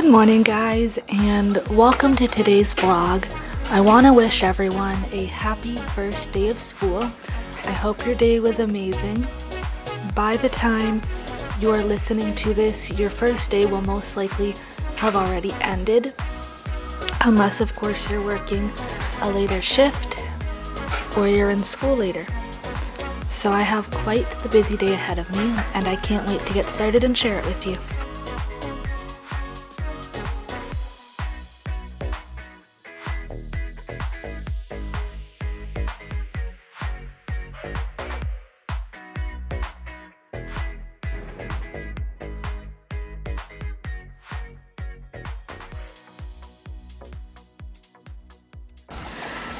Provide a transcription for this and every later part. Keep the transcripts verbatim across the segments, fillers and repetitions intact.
Good morning, guys, and welcome to today's vlog. I want to wish everyone a happy first day of school. I hope your day was amazing. By the time you're listening to this, your first day will most likely have already ended, unless of course you're working a later shift or you're in school later. So I have quite the busy day ahead of me, and I can't wait to get started and share it with you.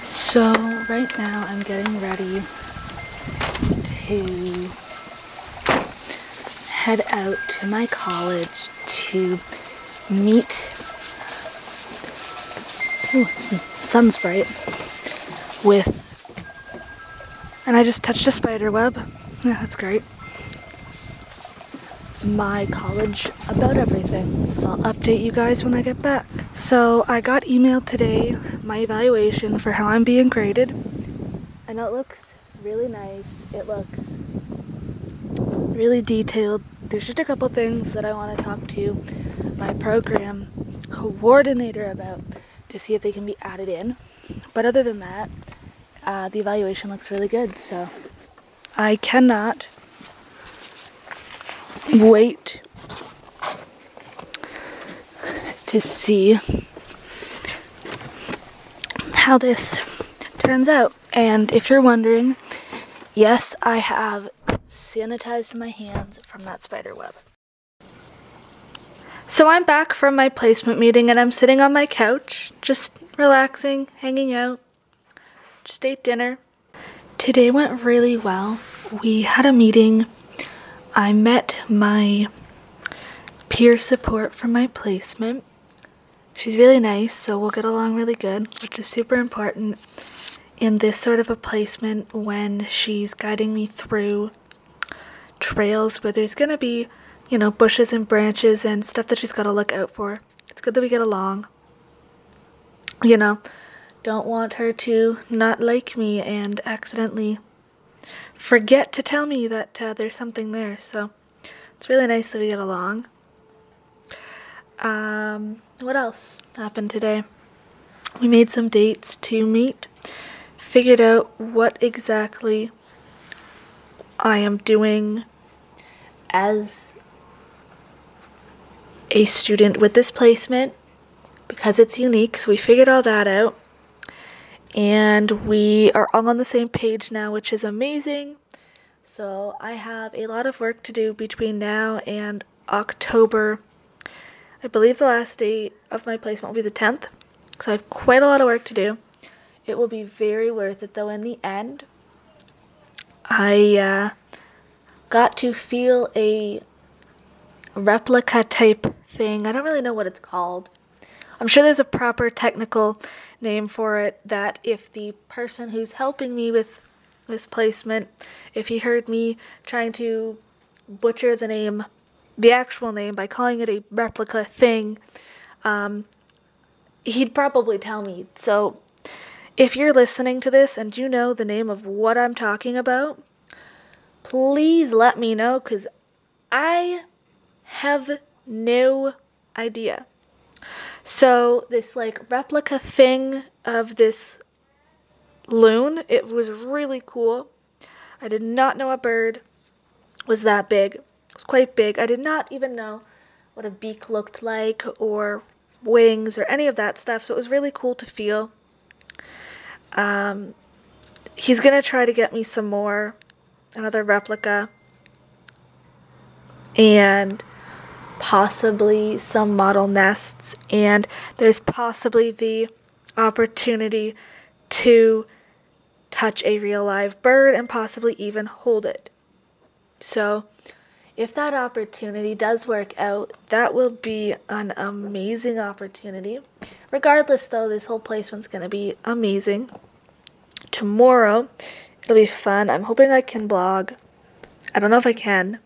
So right now I'm getting ready to head out to my college to meet, ooh, sun's bright, with, and I just touched a spider web, yeah, that's great, my college about everything. So I'll update you guys when I get back. So I got emailed today my evaluation for how I'm being graded, and it looks really nice. It looks really detailed. There's just a couple things that I want to talk to my program coordinator about to see if they can be added in, but other than that, uh, the evaluation looks really good. So I cannot wait to see how this turns out. And if you're wondering, yes, I have sanitized my hands from that spider web. So I'm back from my placement meeting, and I'm sitting on my couch, just relaxing, hanging out, just ate dinner. Today went really well. We had a meeting. I met my peer support for my placement. She's really nice, so we'll get along really good, which is super important in this sort of a placement when she's guiding me through trails where there's gonna be, you know, bushes and branches and stuff that she's gotta look out for. It's good that we get along. You know, don't want her to not like me and accidentally forget to tell me that uh, there's something there. So it's really nice that we get along. Um, what else happened today? We made some dates to meet, figured out what exactly I am doing as a student with this placement, because it's unique. So we figured all that out, and we are all on the same page now, which is amazing. So I have a lot of work to do between now and October. I believe the last day of my placement will be the tenth, so I have quite a lot of work to do. It will be very worth it, though, in the end. I uh, got to feel a replica type thing. I don't really know what it's called. I'm sure there's a proper technical name for it, that if the person who's helping me with this placement, if he heard me trying to butcher the name, the actual name, by calling it a replica thing, um, he'd probably tell me. So if you're listening to this and you know the name of what I'm talking about, please let me know, because I have no idea. So this, like, replica thing of this loon, it was really cool. I did not know a bird was that big. It was quite big. I did not even know what a beak looked like, or wings, or any of that stuff, so it was really cool to feel. Um, he's gonna try to get me some more, another replica, and possibly some model nests, and there's possibly the opportunity to touch a real live bird and possibly even hold it. So if that opportunity does work out, that will be an amazing opportunity. Regardless, though, this whole placement's going to be amazing. Tomorrow, it'll be fun. I'm hoping I can blog. I don't know if I can.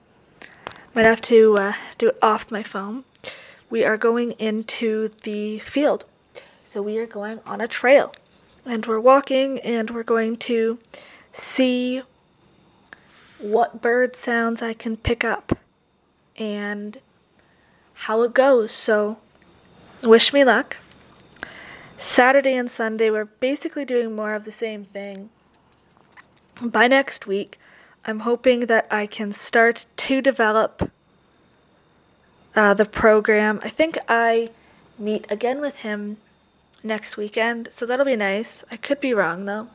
Might have to uh, do it off my phone. we are going into the field. So we are going on a trail, and we're walking, and we're going to see what bird sounds I can pick up and how it goes. So wish me luck. Saturday and Sunday, we're basically doing more of the same thing. By next week, I'm hoping that I can start to develop uh, the program. I think I meet again with him next weekend, so that'll be nice. I could be wrong, though.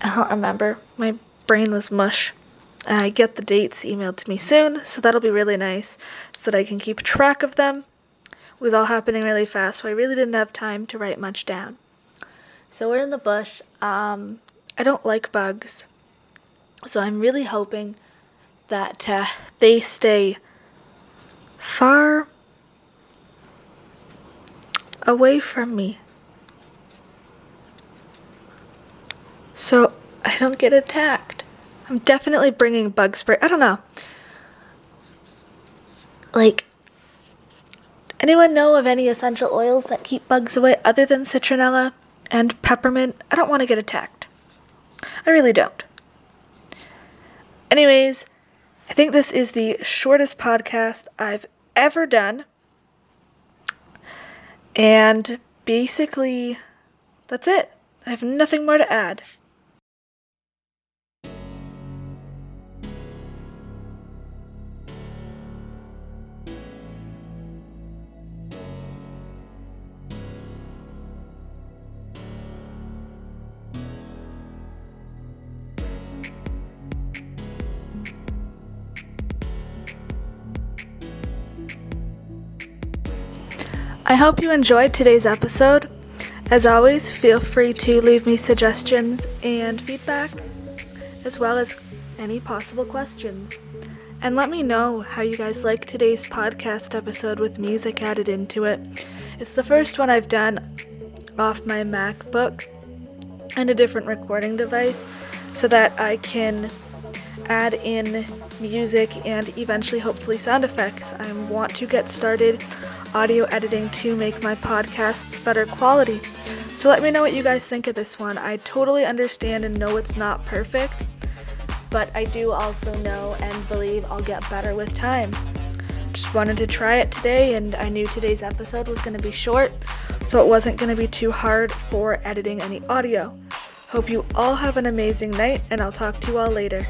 I don't remember. My brain was mush. I get the dates emailed to me soon, so that'll be really nice so that I can keep track of them. It was all happening really fast, so I really didn't have time to write much down. So we're in the bush. Um, I don't like bugs, so I'm really hoping that uh, they stay far away from me, so I don't get attacked. I'm definitely bringing bug spray. I don't know. Like, anyone know of any essential oils that keep bugs away other than citronella and peppermint? I don't want to get attacked. I really don't. Anyways, I think this is the shortest podcast I've ever done. And basically, that's it. I have nothing more to add. I hope you enjoyed today's episode. As always, feel free to leave me suggestions and feedback, as well as any possible questions. And let me know how you guys like today's podcast episode with music added into it. It's the first one I've done off my MacBook and a different recording device, so that I can add in music and eventually, hopefully, sound effects. I want to get started audio editing to make my podcasts better quality. So let me know what you guys think of this one. I totally understand and know it's not perfect, but I do also know and believe I'll get better with time. Just wanted to try it today, and I knew today's episode was going to be short, so it wasn't going to be too hard for editing any audio. Hope you all have an amazing night, and I'll talk to you all later.